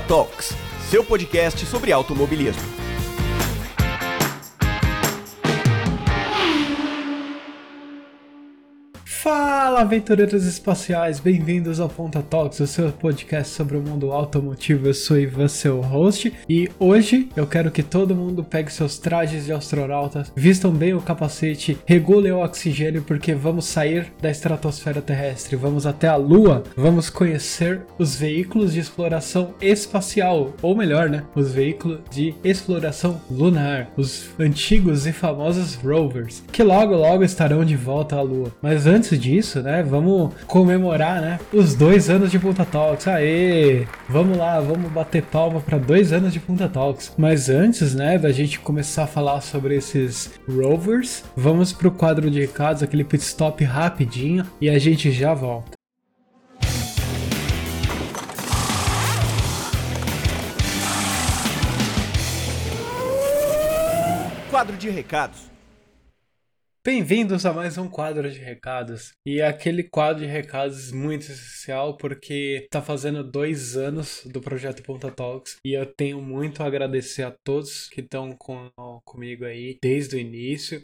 Punta Talks, seu podcast sobre automobilismo. Fala, aventureiros espaciais, bem-vindos ao Punta Talks, o seu podcast sobre o mundo automotivo. Eu sou Ivan, seu host, e hoje eu quero que todo mundo pegue seus trajes de astronautas, vistam bem o capacete, regulem o oxigênio, porque vamos sair da estratosfera terrestre, vamos até a Lua, vamos conhecer os veículos de exploração espacial, ou melhor, né, os veículos de exploração lunar, os antigos e famosos rovers, que logo estarão de volta à Lua. Mas antes disso, né, vamos comemorar, né, os 2 anos de Punta Talks. Aê! Vamos lá, vamos bater palma para 2 anos de Punta Talks. Mas antes, né, da gente começar a falar sobre esses rovers, vamos pro quadro de recados, aquele pit stop rapidinho, e a gente já volta. Quadro de recados. Bem-vindos a mais um quadro de recados, e aquele quadro de recados muito especial porque tá fazendo 2 anos do projeto Punta Talks, e eu tenho muito a agradecer a todos que estão comigo aí desde o início.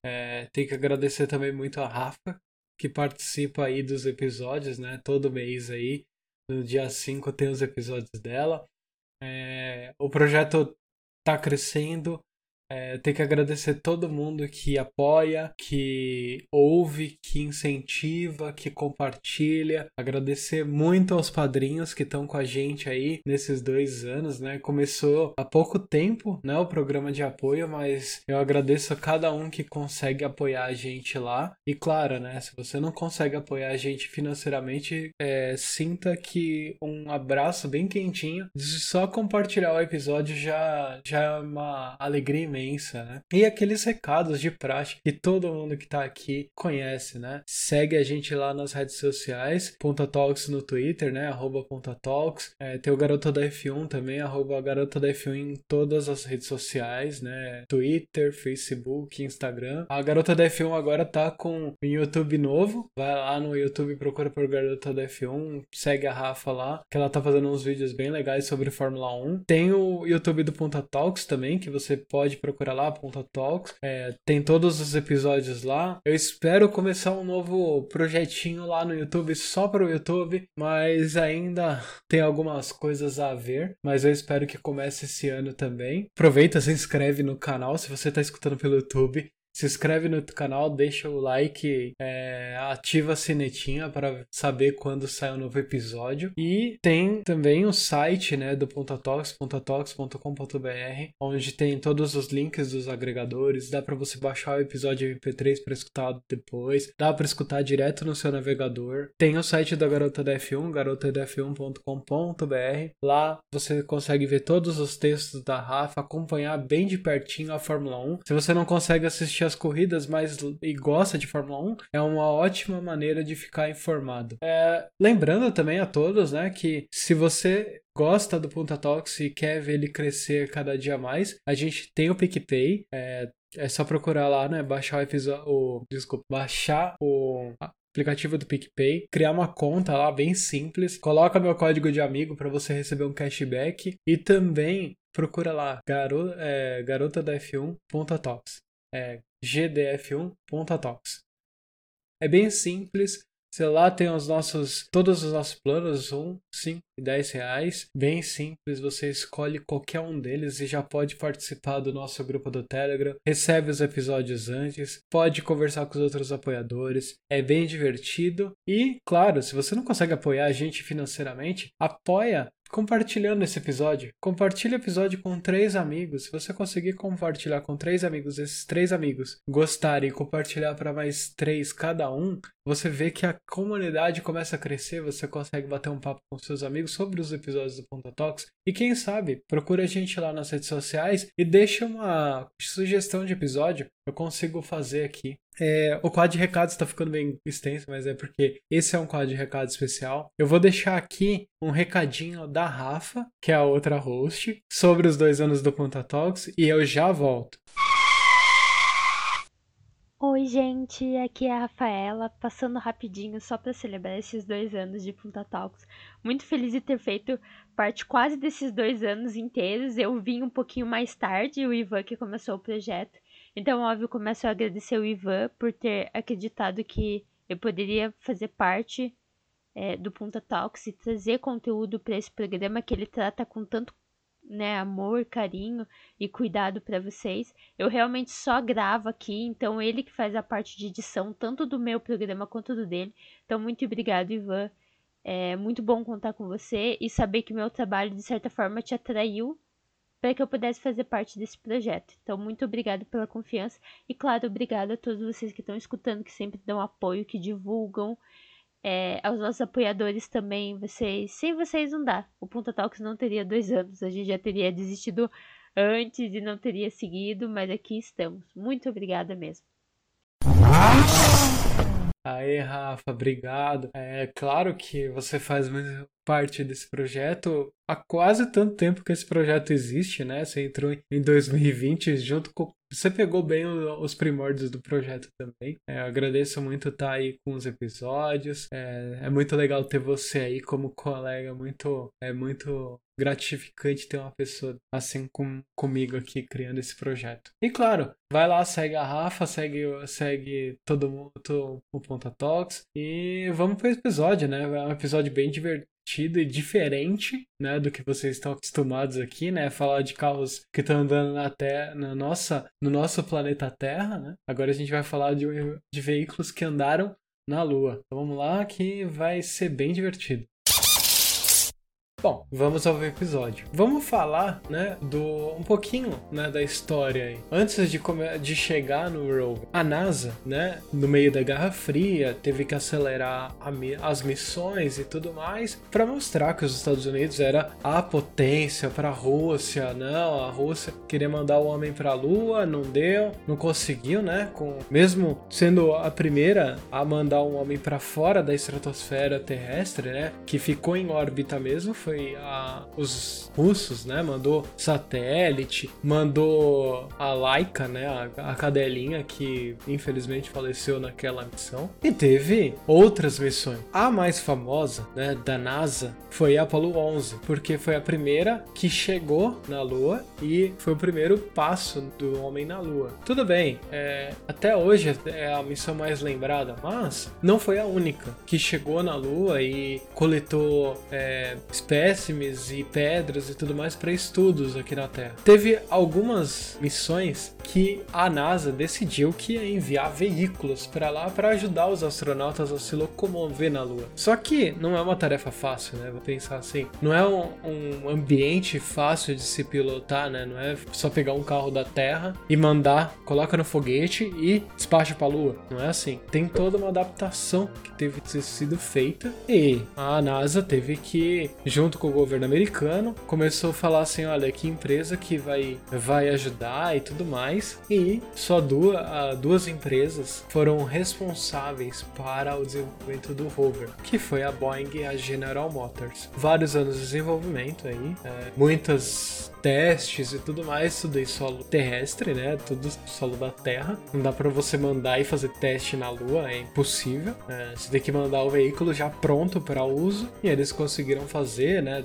Tenho que agradecer também muito a Rafa, que participa aí dos episódios, né, todo mês aí, no dia 5 tem os episódios dela. O projeto tá crescendo. Tem que agradecer todo mundo que apoia, que ouve, que incentiva, que compartilha. Agradecer muito aos padrinhos que estão com a gente aí nesses 2 anos, né? Começou há pouco tempo, né, o programa de apoio, mas eu agradeço a cada um que consegue apoiar a gente lá. E claro, né, se você não consegue apoiar a gente financeiramente, sinta que um abraço bem quentinho. Só compartilhar o episódio já é uma alegria imensa. Né? E aqueles recados de praxe que todo mundo que tá aqui conhece, né? Segue a gente lá nas redes sociais, Punta Talks no Twitter, né? @Punta Talks. Tem o Garota da F1 também, @Garota da F1 em todas as redes sociais, né? Twitter, Facebook, Instagram. A Garota da F1 agora tá com um YouTube novo. Vai lá no YouTube, procura por Garota da F1, segue a Rafa lá, que ela tá fazendo uns vídeos bem legais sobre Fórmula 1. Tem o YouTube do Punta Talks também, que você pode procurar lá, Punta Talks. Tem todos os episódios lá. Eu espero começar um novo projetinho lá no YouTube, só para o YouTube, mas ainda tem algumas coisas a ver, mas eu espero que comece esse ano também. Aproveita, se inscreve no canal, se você está escutando pelo YouTube. Se inscreve no canal, deixa o like, ativa a sinetinha para saber quando sai um novo episódio. E tem também o site, né, do Punta Talks, puntatalks.com.br, onde tem todos os links dos agregadores. Dá para você baixar o episódio MP3 para escutar depois, dá para escutar direto no seu navegador. Tem o site da Garota da F1, garotadf1.com.br. Lá você consegue ver todos os textos da Rafa, acompanhar bem de pertinho a Fórmula 1. Se você não consegue assistir as corridas, mas e gosta de Fórmula 1, é uma ótima maneira de ficar informado. Lembrando também a todos, né, que se você gosta do Punta Talks e quer ver ele crescer cada dia mais, a gente tem o PicPay. É só procurar lá, né, baixar o aplicativo do PicPay, criar uma conta lá bem simples, coloca meu código de amigo para você receber um cashback, e também procura lá Garota da F1 Punta Talks. GDF1 Punta Talks. É bem simples. Sei lá, tem todos os nossos planos, 1, 5 e 10 reais. Bem simples, você escolhe qualquer um deles e já pode participar do nosso grupo do Telegram. Recebe os episódios antes, pode conversar com os outros apoiadores. É bem divertido. E, claro, se você não consegue apoiar a gente financeiramente, apoia compartilhando esse episódio. Compartilha o episódio com 3 amigos. Se você conseguir compartilhar com 3 amigos, esses 3 amigos gostarem e compartilhar para mais 3 cada um, você vê que a comunidade começa a crescer, você consegue bater um papo com seus amigos sobre os episódios do Punta Talks. E quem sabe, procura a gente lá nas redes sociais e deixa uma sugestão de episódio, eu consigo fazer aqui. O quadro de recados está ficando bem extenso, mas é porque esse é um quadro de recados especial. Eu vou deixar aqui um recadinho da Rafa, que é a outra host, sobre os 2 anos do Punta Talks, e eu já volto. Oi, Oi gente, aqui é a Rafaela, passando rapidinho só para celebrar esses 2 anos de Punta Talks. Muito feliz de ter feito parte quase desses 2 anos inteiros. Eu vim um pouquinho mais tarde, o Ivan que começou o projeto. Então, óbvio, começo a agradecer o Ivan por ter acreditado que eu poderia fazer parte do Punta Talks e trazer conteúdo para esse programa que ele trata com tanto amor, carinho e cuidado para vocês. Eu realmente só gravo aqui, então ele que faz a parte de edição, tanto do meu programa quanto do dele. Então, muito obrigado, Ivan. É muito bom contar com você e saber que meu trabalho, de certa forma, te atraiu para que eu pudesse fazer parte desse projeto. Então, muito obrigado pela confiança e, claro, obrigado a todos vocês que estão escutando, que sempre dão apoio, que divulgam. Aos nossos apoiadores também, vocês, sem vocês não dá, o Punta Talks não teria 2 anos, a gente já teria desistido antes e não teria seguido, mas aqui estamos, muito obrigada mesmo. Aê Rafa, obrigado, claro que você faz muito parte desse projeto, há quase tanto tempo que esse projeto existe, né, você entrou em 2020 junto com... Você pegou bem os primórdios do projeto também. Eu agradeço muito estar aí com os episódios. É muito legal ter você aí como colega. É muito gratificante ter uma pessoa assim comigo aqui criando esse projeto. E claro, vai lá, segue a Rafa, segue todo mundo o Punta Talks. E vamos para o episódio, né? É um episódio bem divertido e diferente, né, do que vocês estão acostumados aqui, né, falar de carros que estão andando na Terra, no nosso planeta Terra, né, agora a gente vai falar de veículos que andaram na Lua, então vamos lá que vai ser bem divertido. Bom, vamos ao episódio. Vamos falar, né, um pouquinho, né, da história aí. Antes de chegar no rover, a NASA, né, no meio da Guerra Fria, teve que acelerar as missões e tudo mais para mostrar que os Estados Unidos era a potência para a Rússia. Não, a Rússia queria mandar o homem para a Lua, não deu, não conseguiu, né, mesmo sendo a primeira a mandar um homem para fora da estratosfera terrestre, né, que ficou em órbita mesmo, foi os russos, né? Mandou satélite, mandou a Laika, né? A cadelinha que infelizmente faleceu naquela missão. E teve outras missões. A mais famosa, né, da NASA foi a Apollo 11, porque foi a primeira que chegou na Lua e foi o primeiro passo do homem na Lua. Tudo bem, até hoje é a missão mais lembrada, mas não foi a única que chegou na Lua e coletou espécimes e pedras e tudo mais para estudos aqui na Terra. Teve algumas missões que a NASA decidiu que ia enviar veículos para lá para ajudar os astronautas a se locomover na Lua. Só que não é uma tarefa fácil, né? Vou pensar assim, não é um ambiente fácil de se pilotar, né? Não é só pegar um carro da Terra e mandar, coloca no foguete e despacha para a Lua. Não é assim. Tem toda uma adaptação que teve que ter sido feita e a NASA teve que, junto com o governo americano, começou a falar assim, olha, que empresa que vai ajudar e tudo mais, e só duas empresas foram responsáveis para o desenvolvimento do rover, que foi a Boeing e a General Motors. Vários anos de desenvolvimento aí, muitas testes e tudo mais, tudo em solo terrestre, né, tudo solo da Terra, não dá para você mandar e fazer teste na Lua, é impossível, você tem que mandar o veículo já pronto para uso, e eles conseguiram fazer, né,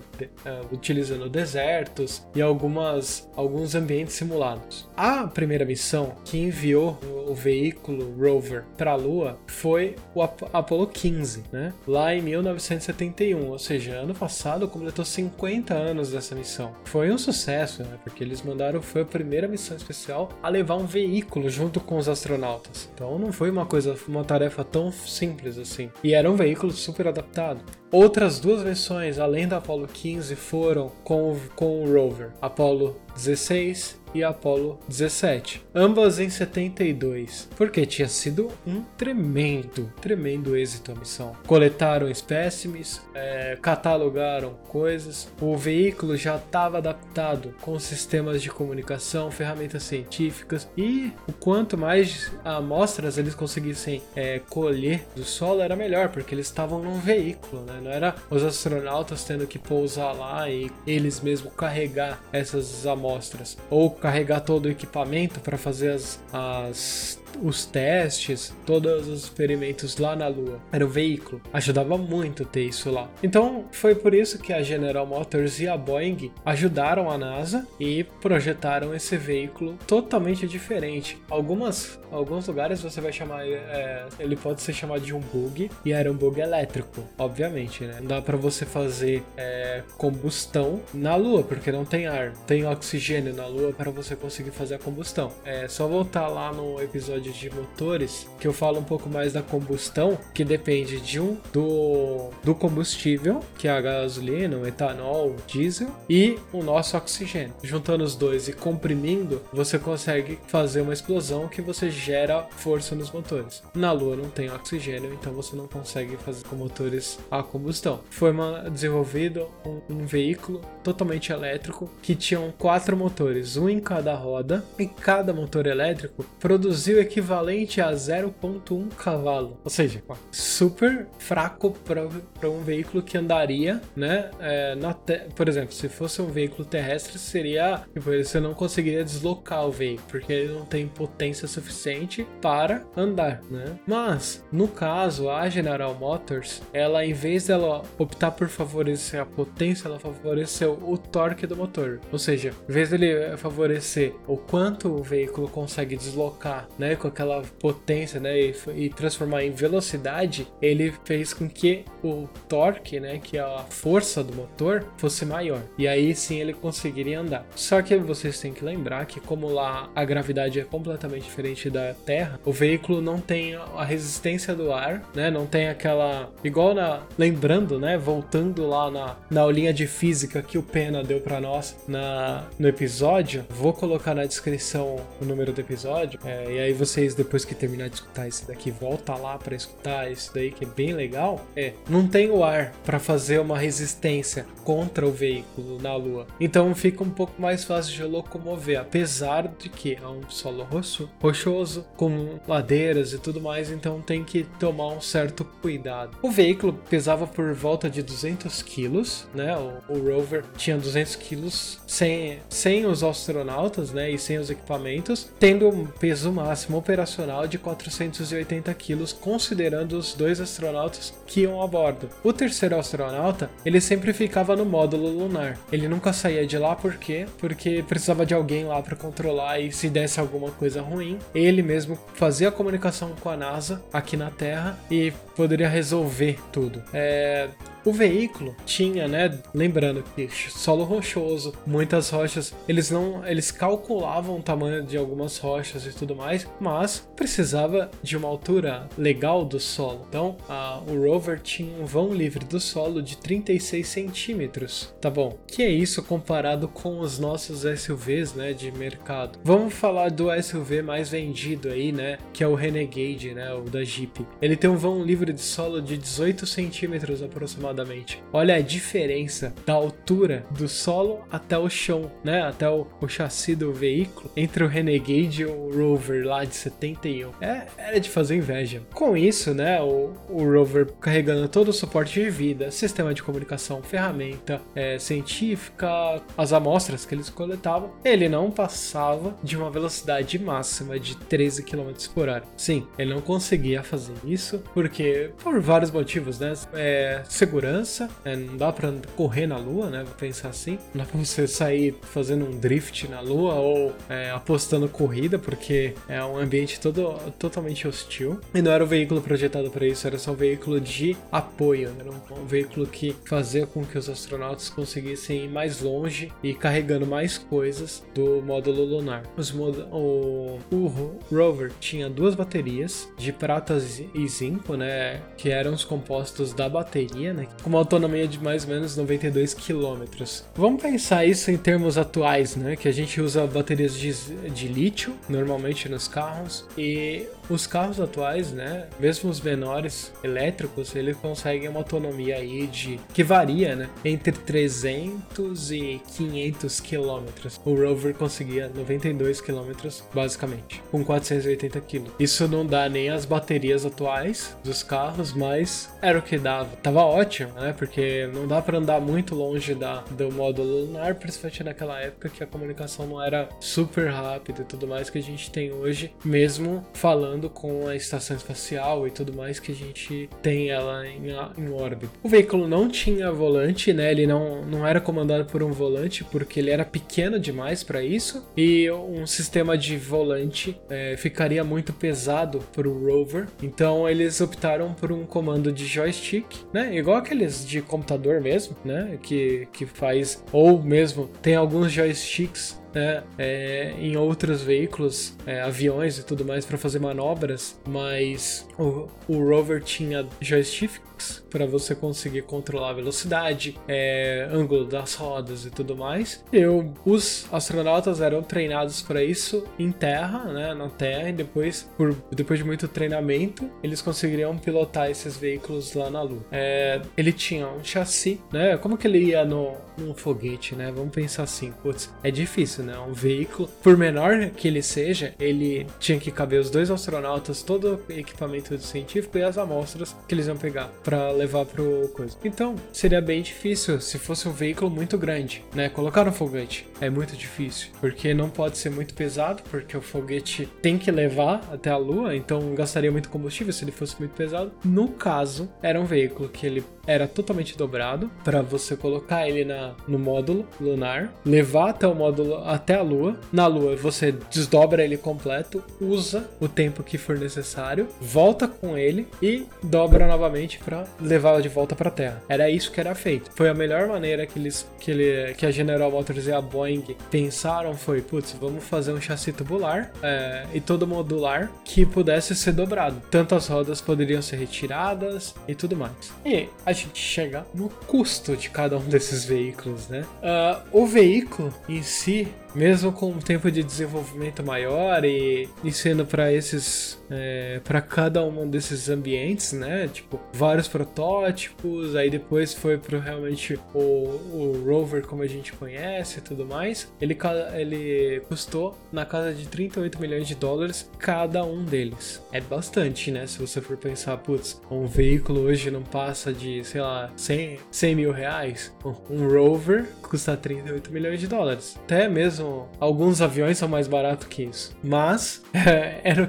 utilizando desertos e alguns ambientes simulados. A primeira missão que enviou o veículo rover para a Lua foi o Apollo 15, né, lá em 1971, ou seja, ano passado completou 50 anos dessa missão. Foi um sucesso, né, porque eles mandaram, foi a primeira missão especial a levar um veículo junto com os astronautas, então não foi uma tarefa tão simples assim, e era um veículo super adaptado. Outras duas missões além da Apollo 15 foram com o rover, Apollo 16 e Apollo 17, ambas em 72, porque tinha sido um tremendo êxito a missão. Coletaram espécimes, catalogaram coisas, o veículo já estava adaptado com sistemas de comunicação, ferramentas científicas, e o quanto mais amostras eles conseguissem colher do solo era melhor, porque eles estavam num veículo, né? Não era os astronautas tendo que pousar lá e eles mesmos carregar essas amostras, ou carregar todo o equipamento para fazer as os testes, todos os experimentos lá na Lua, era o veículo. Ajudava muito ter isso lá. Então foi por isso que a General Motors e a Boeing ajudaram a NASA e projetaram esse veículo totalmente diferente. Alguns lugares você vai chamar, ele pode ser chamado de um bug, e era um bug elétrico, obviamente, né? Não dá pra você fazer combustão na Lua, porque não tem ar, tem oxigênio na Lua para você conseguir fazer a combustão. É só voltar lá no episódio de motores, que eu falo um pouco mais da combustão, que depende do combustível, que é a gasolina, o etanol, o diesel, e o nosso oxigênio. Juntando os dois e comprimindo, você consegue fazer uma explosão que você gera força nos motores. Na Lua não tem oxigênio, então você não consegue fazer com motores a combustão. Foi desenvolvido um veículo totalmente elétrico que tinham 4 motores, um em cada roda, e cada motor elétrico produziu o equivalente a 0,1 cavalo, ou seja, super fraco para um veículo que andaria, né? Por exemplo, se fosse um veículo terrestre, seria você não conseguiria deslocar o veículo, porque ele não tem potência suficiente para andar, né? Mas, no caso, a General Motors, ela, em vez dela optar por favorecer a potência, ela favoreceu o torque do motor. Ou seja, em vez dele favorecer o quanto o veículo consegue deslocar, né, com aquela potência, né, e transformar em velocidade, ele fez com que o torque, né, que é a força do motor, fosse maior. E aí sim ele conseguiria andar. Só que vocês têm que lembrar que, como lá a gravidade é completamente diferente da Terra, o veículo não tem a resistência do ar, né? Não tem aquela... Lembrando, né? Voltando lá na aulinha de física que o Pena deu pra nós no episódio. Vou colocar na descrição o número do episódio. E aí vocês, depois que terminar de escutar esse daqui, volta lá pra escutar isso daí, que é bem legal. Não tem o ar pra fazer uma resistência contra o veículo na Lua. Então fica um pouco mais fácil de locomover, apesar de que é um solo rochoso, com ladeiras e tudo mais, então tem que tomar um certo cuidado. O veículo pesava por volta de 200 quilos, né? O rover tinha 200 quilos sem os astronautas, né? E sem os equipamentos, tendo um peso máximo operacional de 480 quilos, considerando os 2 astronautas que iam a bordo. O terceiro astronauta, ele sempre ficava no módulo lunar. Ele nunca saía de lá, por quê? Porque precisava de alguém lá para controlar, e se desse alguma coisa ruim, ele mesmo fazia a comunicação com a NASA aqui na Terra e poderia resolver tudo. O veículo tinha, né, lembrando que solo rochoso, muitas rochas, eles calculavam o tamanho de algumas rochas e tudo mais, mas precisava de uma altura legal do solo. Então, o rover tinha um vão livre do solo de 36 centímetros, tá bom? Que é isso comparado com os nossos SUVs, né, de mercado. Vamos falar do SUV mais vendido aí, né, que é o Renegade, né, o da Jeep. Ele tem um vão livre de solo de 18 centímetros aproximadamente. Olha a diferença da altura do solo até o chão, né? Até o chassi do veículo, entre o Renegade e o Rover lá de 71. Era de fazer inveja. Com isso, né? O Rover carregando todo o suporte de vida, sistema de comunicação, ferramenta científica, as amostras que eles coletavam, ele não passava de uma velocidade máxima de 13 km por hora. Sim, ele não conseguia fazer isso porque, por vários motivos, né? Segurança, não dá pra correr na Lua, né? Vou pensar assim, não dá pra você sair fazendo um drift na Lua ou apostando corrida, porque é um ambiente totalmente hostil, e não era um veículo projetado para isso, era só um veículo de apoio, era um veículo que fazia com que os astronautas conseguissem ir mais longe e carregando mais coisas do módulo lunar. O rover tinha 2 baterias de prata e zinco, né? Que eram os compostos da bateria, né, com uma autonomia de mais ou menos 92 km. Vamos pensar isso em termos atuais, né, que a gente usa baterias de lítio normalmente nos carros, e os carros atuais, né, mesmo os menores elétricos, eles conseguem uma autonomia aí que varia, né, entre 300 e 500 km. O rover conseguia 92 km basicamente, com 480 kg. Isso não dá nem as baterias atuais dos carros, mas era o que dava. Tava ótimo, né? Porque não dá para andar muito longe do módulo lunar, principalmente naquela época que a comunicação não era super rápida e tudo mais que a gente tem hoje, mesmo falando com a estação espacial e tudo mais que a gente tem ela em órbita. O veículo não tinha volante, né? Ele não era comandado por um volante, porque ele era pequeno demais para isso, e um sistema de volante ficaria muito pesado para o rover. Então eles optaram por um comando de joystick, né? Igual aqueles de computador mesmo, né? Que faz, ou mesmo tem alguns joysticks, né, em outros veículos, aviões e tudo mais, para fazer manobras, mas o rover tinha joysticks para você conseguir controlar a velocidade, ângulo das rodas e tudo mais. Os astronautas eram treinados para isso em terra, né, na terra, e depois de muito treinamento eles conseguiriam pilotar esses veículos lá na Lua. Ele tinha um chassi, né? Como que ele ia num foguete, né? Vamos pensar assim, é difícil, né? Um veículo, por menor que ele seja, ele tinha que caber os dois astronautas, todo o equipamento científico e as amostras que eles iam pegar para levar pro coisa. Então, seria bem difícil se fosse um veículo muito grande, né? Colocar um foguete é muito difícil, porque não pode ser muito pesado, porque o foguete tem que levar até a Lua, então gastaria muito combustível se ele fosse muito pesado. No caso, era um veículo que ele era totalmente dobrado para você colocar ele no módulo lunar, levar até o módulo, até a Lua. Na Lua você desdobra ele completo, usa o tempo que for necessário, volta com ele e dobra novamente para levá-lo de volta para a Terra. Era isso que era feito. Foi a melhor maneira que a General Motors e a Boeing pensaram, foi, vamos fazer um chassi tubular e todo modular que pudesse ser dobrado. Tanto as rodas poderiam ser retiradas e tudo mais. E a gente chega no custo de cada um desses veículos, né? O veículo em si, mesmo com um tempo de desenvolvimento maior e sendo para esses, para cada um desses ambientes, né? Tipo, vários protótipos, aí depois foi para realmente o rover como a gente conhece e tudo mais. Ele custou na casa de $38 milhões cada um deles. É bastante, né? Se você for pensar, um veículo hoje não passa de, sei lá, 100 mil reais. Um rover custa $38 milhões. Até mesmo alguns aviões são mais baratos que isso, mas era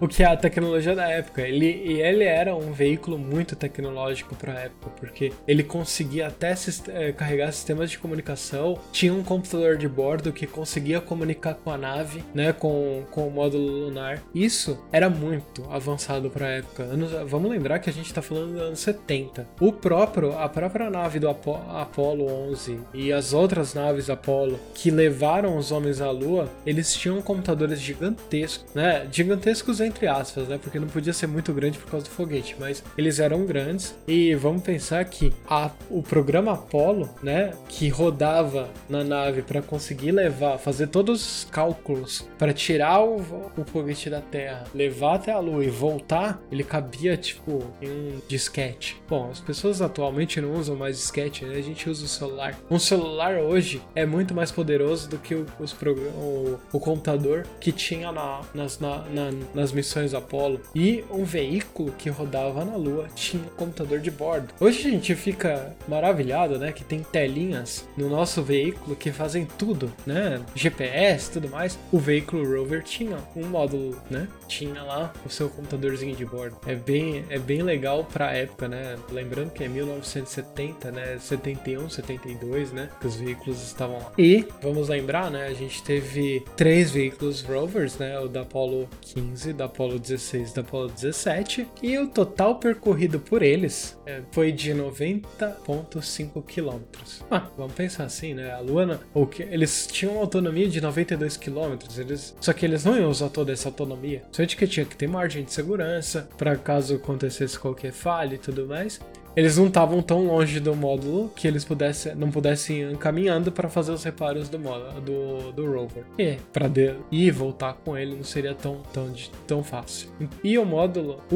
o que a tecnologia da época. Ele era um veículo muito tecnológico para a época, porque ele conseguia até carregar sistemas de comunicação, tinha um computador de bordo que conseguia comunicar com a nave, né, com o módulo lunar. Isso era muito avançado para a época. Vamos lembrar que a gente está falando dos anos 70. A própria nave do Apollo 11 e as outras naves Apollo que levaram os homens à Lua, eles tinham computadores gigantescos, né? Gigantescos entre aspas, né? Porque não podia ser muito grande por causa do foguete, mas eles eram grandes. E vamos pensar que o programa Apollo, né? Que rodava na nave para conseguir levar, fazer todos os cálculos para tirar o foguete da Terra, levar até a Lua e voltar, ele cabia em um disquete. Bom, as pessoas atualmente não usam mais disquete, né? A gente usa o celular. Um celular hoje é muito mais poderoso do que o computador que tinha nas missões Apollo. E um veículo que rodava na Lua tinha um computador de bordo. Hoje a gente fica maravilhado, né, que tem telinhas no nosso veículo que fazem tudo, né, GPS e tudo mais. O veículo rover tinha um módulo, né, tinha lá o seu computadorzinho de bordo. É bem legal pra época, né, lembrando que é 1970, né, 71, 72, né, que os veículos estavam lá. E vamos lembrar, né, a gente teve 3 veículos rovers, né, o da Apollo 15, da Apollo 16 e da Apollo 17, e o total percorrido por eles foi de 90,5 km. Vamos pensar assim, né, a Lua, eles tinham uma autonomia de 92 km, só que eles não iam usar toda essa autonomia, só que tinha que ter margem de segurança, para caso acontecesse qualquer falha e tudo mais. Eles não estavam tão longe do módulo que eles não pudessem ir caminhando para fazer os reparos do rover. E para ir e voltar com ele não seria tão fácil. E o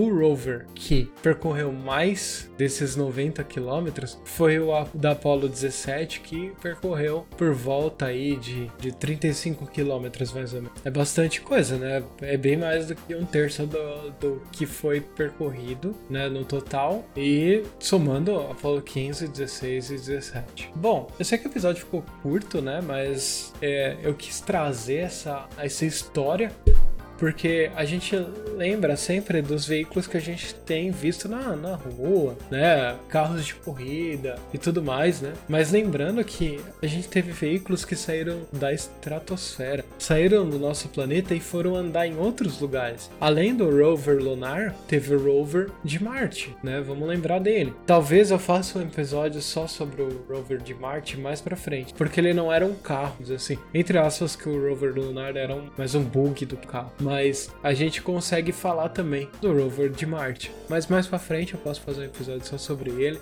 rover que percorreu mais desses 90 quilômetros foi o da Apollo 17, que percorreu por volta aí de 35 quilômetros mais ou menos. É bastante coisa, né? É bem mais do que um terço do que foi percorrido, né, no total. E somando Apollo 15, 16 e 17. Bom, eu sei que o episódio ficou curto, né? Mas eu quis trazer essa história, porque a gente lembra sempre dos veículos que a gente tem visto na rua, né? Carros de corrida e tudo mais, né? Mas lembrando que a gente teve veículos que saíram da estratosfera, saíram do nosso planeta e foram andar em outros lugares. Além do rover lunar, teve o rover de Marte, né? Vamos lembrar dele. Talvez eu faça um episódio só sobre o rover de Marte mais pra frente, porque ele não era um carro, assim. Entre aspas, que o rover lunar era mais um bug do carro. Mas a gente consegue falar também do rover de Marte. Mas mais pra frente eu posso fazer um episódio só sobre ele.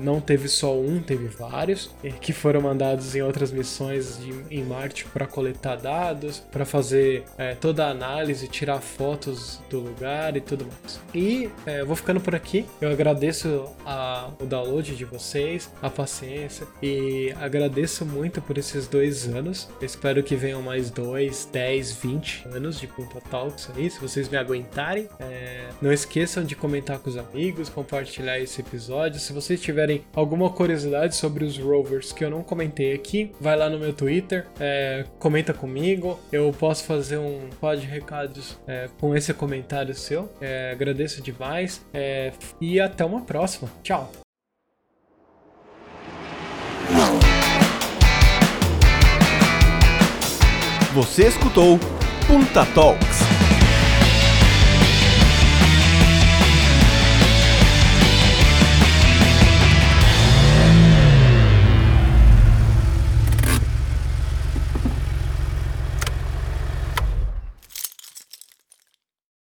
Não teve só um, teve vários. Que foram mandados em outras missões em Marte para coletar dados, para fazer toda a análise, tirar fotos do lugar e tudo mais. E eu vou ficando por aqui. Eu agradeço o download de vocês, a paciência. E agradeço muito por esses 2 anos. Eu espero que venham mais 2, 10, 20 anos de Punta Talks aí, se vocês me aguentarem. Não esqueçam de comentar com os amigos, compartilhar esse episódio. Se vocês tiverem alguma curiosidade sobre os rovers que eu não comentei aqui, vai lá no meu Twitter, comenta comigo, eu posso fazer um pod de recados com esse comentário seu. Agradeço demais e até uma próxima. Tchau! Você escutou Punta Talks.